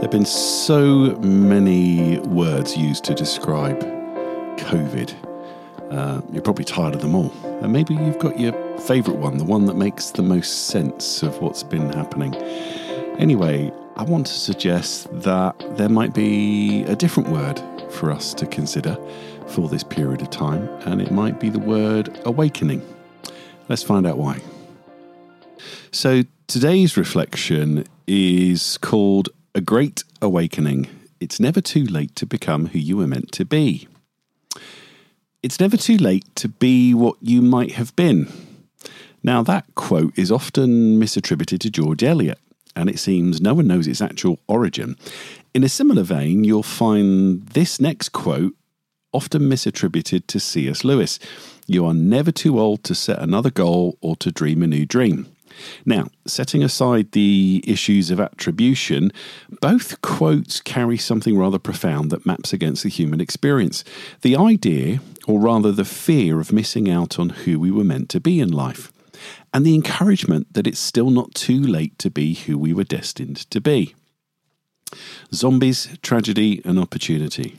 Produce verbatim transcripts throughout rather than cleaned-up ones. There have been so many words used to describe COVID. Uh, you're probably tired of them all. And maybe you've got your favourite one, the one that makes the most sense of what's been happening. Anyway, I want to suggest that there might be a different word for us to consider for this period of time, and it might be the word awakening. Let's find out why. So today's reflection is called A Great Awakening. It's never too late to become who you were meant to be. It's never too late to be what you might have been. Now, that quote is often misattributed to George Eliot, and it seems no one knows its actual origin. In a similar vein, you'll find this next quote often misattributed to C S Lewis. You are never too old to set another goal or to dream a new dream. Now, setting aside the issues of attribution, both quotes carry something rather profound that maps against the human experience. The idea, or rather the fear of missing out on who we were meant to be in life, and the encouragement that it's still not too late to be who we were destined to be. Zombies, tragedy, and opportunity.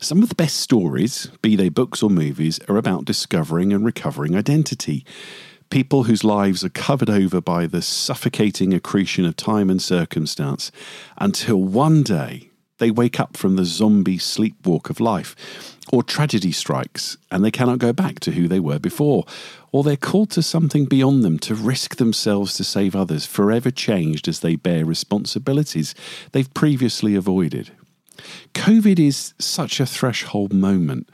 Some of the best stories, be they books or movies, are about discovering and recovering identity. People whose lives are covered over by the suffocating accretion of time and circumstance until one day they wake up from the zombie sleepwalk of life, or tragedy strikes and they cannot go back to who they were before, or they're called to something beyond them to risk themselves to save others, forever changed as they bear responsibilities they've previously avoided. COVID is such a threshold moment,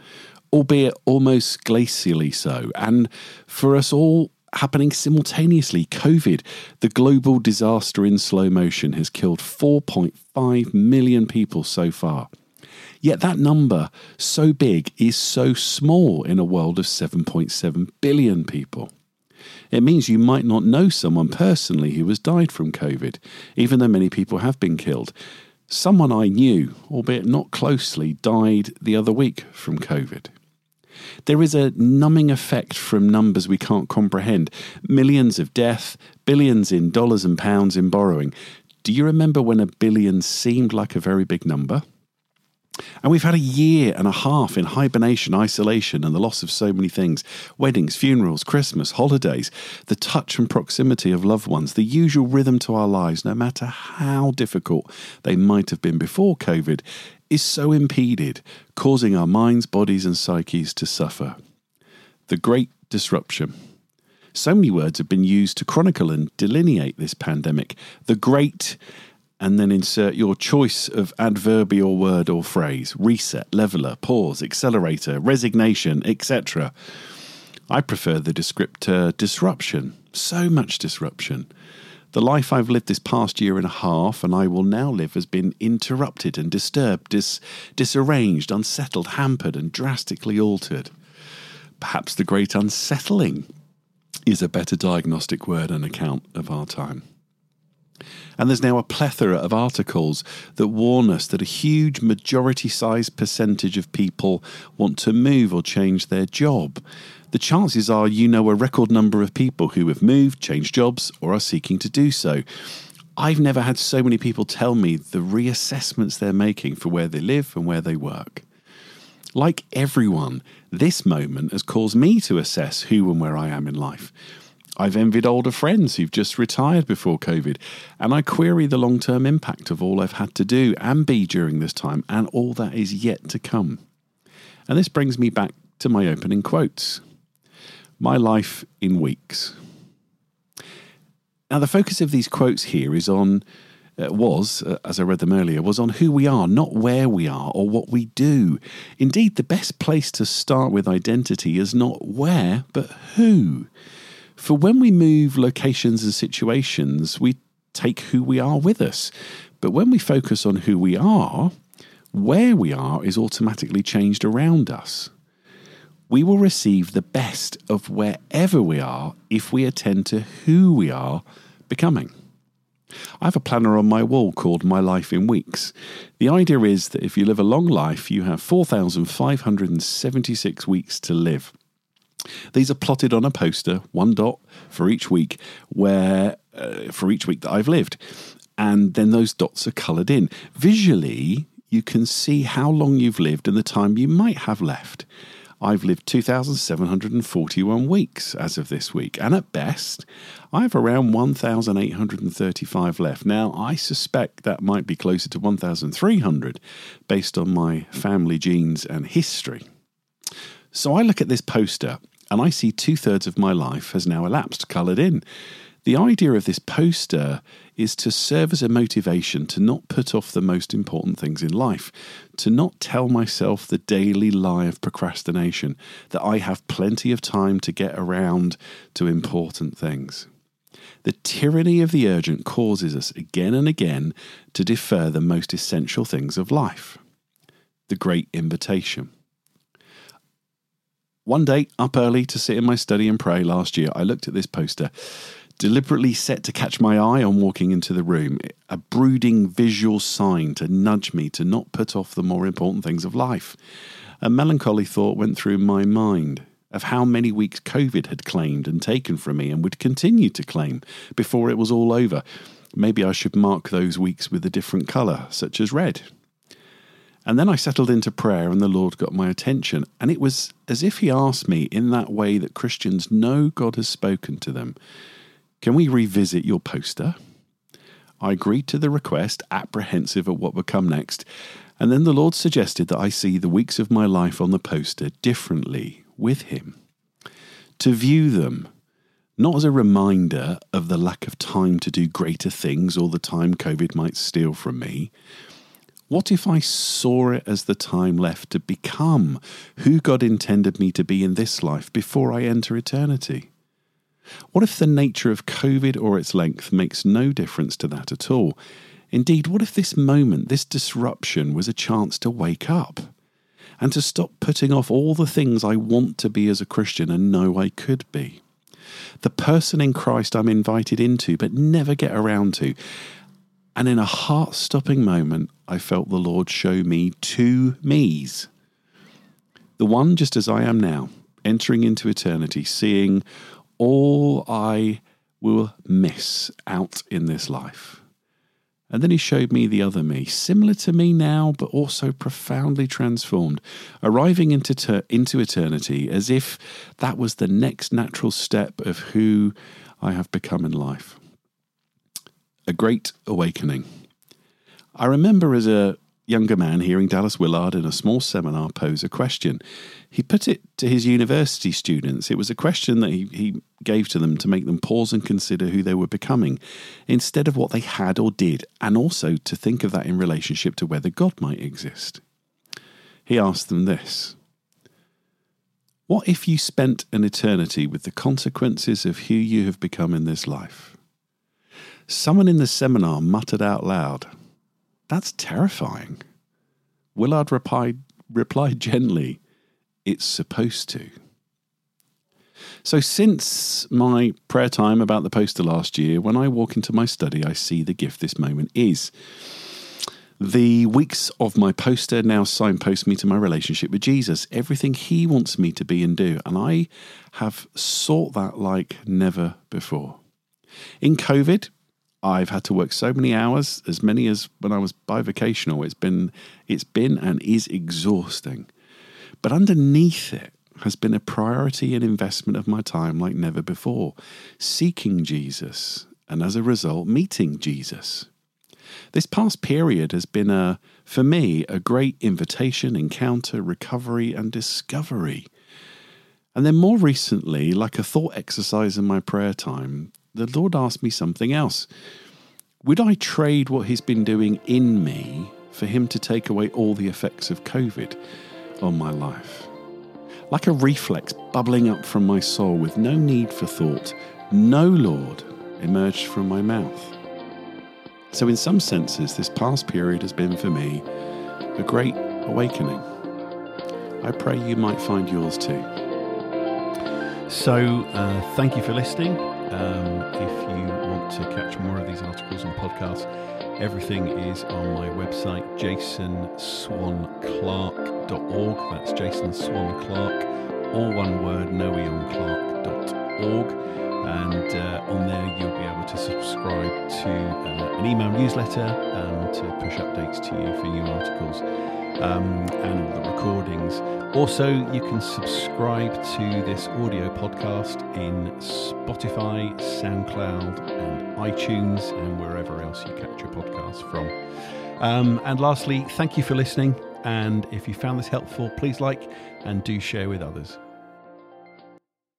albeit almost glacially so, and for us all, happening simultaneously. COVID, the global disaster in slow motion, has killed four point five million people so far. Yet that number, so big, is so small in a world of seven point seven billion people. It means you might not know someone personally who has died from COVID, even though many people have been killed. Someone I knew, albeit not closely, died the other week from COVID. There is a numbing effect from numbers we can't comprehend. Millions of death, billions in dollars and pounds in borrowing. Do you remember when a billion seemed like a very big number? And we've had a year and a half in hibernation, isolation, and the loss of so many things. Weddings, funerals, Christmas, holidays, the touch and proximity of loved ones, the usual rhythm to our lives, no matter how difficult they might have been before COVID, is so impeded, causing our minds, bodies, and psyches to suffer. The Great Disruption. So many words have been used to chronicle and delineate this pandemic. The Great, and then insert your choice of adverbial word or phrase. Reset, leveler, pause, accelerator, resignation, et cetera. I prefer the descriptor disruption. So much disruption. The life I've lived this past year and a half and I will now live has been interrupted and disturbed, dis- disarranged, unsettled, hampered and drastically altered. Perhaps the great unsettling is a better diagnostic word and account of our time. And there's now a plethora of articles that warn us that a huge majority-sized percentage of people want to move or change their job. The chances are you know a record number of people who have moved, changed jobs, or are seeking to do so. I've never had so many people tell me the reassessments they're making for where they live and where they work. Like everyone, this moment has caused me to assess who and where I am in life. I've envied older friends who've just retired before COVID, and I query the long-term impact of all I've had to do and be during this time, and all that is yet to come. And this brings me back to my opening quotes. My life in weeks. Now, the focus of these quotes here is on, uh, was, uh, as I read them earlier, was on who we are, not where we are or what we do. Indeed, the best place to start with identity is not where, but who. For when we move locations and situations, we take who we are with us. But when we focus on who we are, where we are is automatically changed around us. We will receive the best of wherever we are if we attend to who we are becoming. I have a planner on my wall called My Life in Weeks. The idea is that if you live a long life, you have four thousand five hundred seventy-six weeks to live. These are plotted on a poster, one dot for each week, where uh, for each week that I've lived. and then those dots are coloured in. Visually, you can see how long you've lived and the time you might have left. I've lived two thousand seven hundred forty-one weeks as of this week, and at best, I have around one thousand eight hundred thirty-five left. Now, I suspect that might be closer to one thousand three hundred based on my family genes and history. So I look at this poster, and I see two-thirds of my life has now elapsed, coloured in. The idea of this poster is to serve as a motivation to not put off the most important things in life, to not tell myself the daily lie of procrastination, that I have plenty of time to get around to important things. The tyranny of the urgent causes us again and again to defer the most essential things of life. The Great Invitation. One day, up early to sit in my study and pray last year, I looked at this poster, deliberately set to catch my eye on walking into the room, a brooding visual sign to nudge me to not put off the more important things of life. A melancholy thought went through my mind of how many weeks COVID had claimed and taken from me and would continue to claim before it was all over. Maybe I should mark those weeks with a different colour, such as red. And then I settled into prayer and the Lord got my attention. And it was as if he asked me in that way that Christians know God has spoken to them. Can we revisit your poster? I agreed to the request, apprehensive at what would come next. And then the Lord suggested that I see the weeks of my life on the poster differently with him. To view them, not as a reminder of the lack of time to do greater things or the time COVID might steal from me. What if I saw it as the time left to become who God intended me to be in this life before I enter eternity? What if the nature of COVID or its length makes no difference to that at all? Indeed, what if this moment, this disruption, was a chance to wake up and to stop putting off all the things I want to be as a Christian and know I could be? The person in Christ I'm invited into but never get around to. And in a heart-stopping moment, I felt the Lord show me two me's. The one just as I am now, entering into eternity, seeing all I will miss out in this life. And then he showed me the other me, similar to me now, but also profoundly transformed, arriving into, ter- into eternity as if that was the next natural step of who I have become in life. A Great Awakening. I remember as a younger man hearing Dallas Willard in a small seminar pose a question. He put it to his university students. It was a question that he, he gave to them to make them pause and consider who they were becoming instead of what they had or did, and also to think of that in relationship to whether God might exist. He asked them this. What if you spent an eternity with the consequences of who you have become in this life? Someone in the seminar muttered out loud, "That's terrifying." Willard replied, replied gently, "It's supposed to." So since my prayer time about the poster last year, when I walk into my study, I see the gift this moment is. The weeks of my poster now signpost me to my relationship with Jesus, everything he wants me to be and do, and I have sought that like never before. In COVID, I've had to work so many hours, as many as when I was bivocational. It's been, it's been and is exhausting. But underneath it has been a priority and investment of my time like never before, seeking Jesus and as a result, meeting Jesus. This past period has been, a, for me, a great invitation, encounter, recovery and discovery. And then more recently, like a thought exercise in my prayer time, the Lord asked me something else. Would I trade what he's been doing in me for him to take away all the effects of COVID on my life? Like a reflex bubbling up from my soul with no need for thought, "No, Lord," emerged from my mouth. So in some senses, this past period has been for me a great awakening. I pray you might find yours too. So uh, thank you for listening. Um, if you want to catch more of these articles and podcasts, everything is on my website, jason swan clark dot org. That's jasonswanclark, all one word, no e on clark dot org. and uh, on there you'll be able to subscribe to uh, an email newsletter um, to push updates to you for new articles um, and all the recordings. Also, you can subscribe to this audio podcast in Spotify, SoundCloud and iTunes and wherever else you catch your podcasts from. Um, and lastly, thank you for listening. And if you found this helpful, please like and do share with others.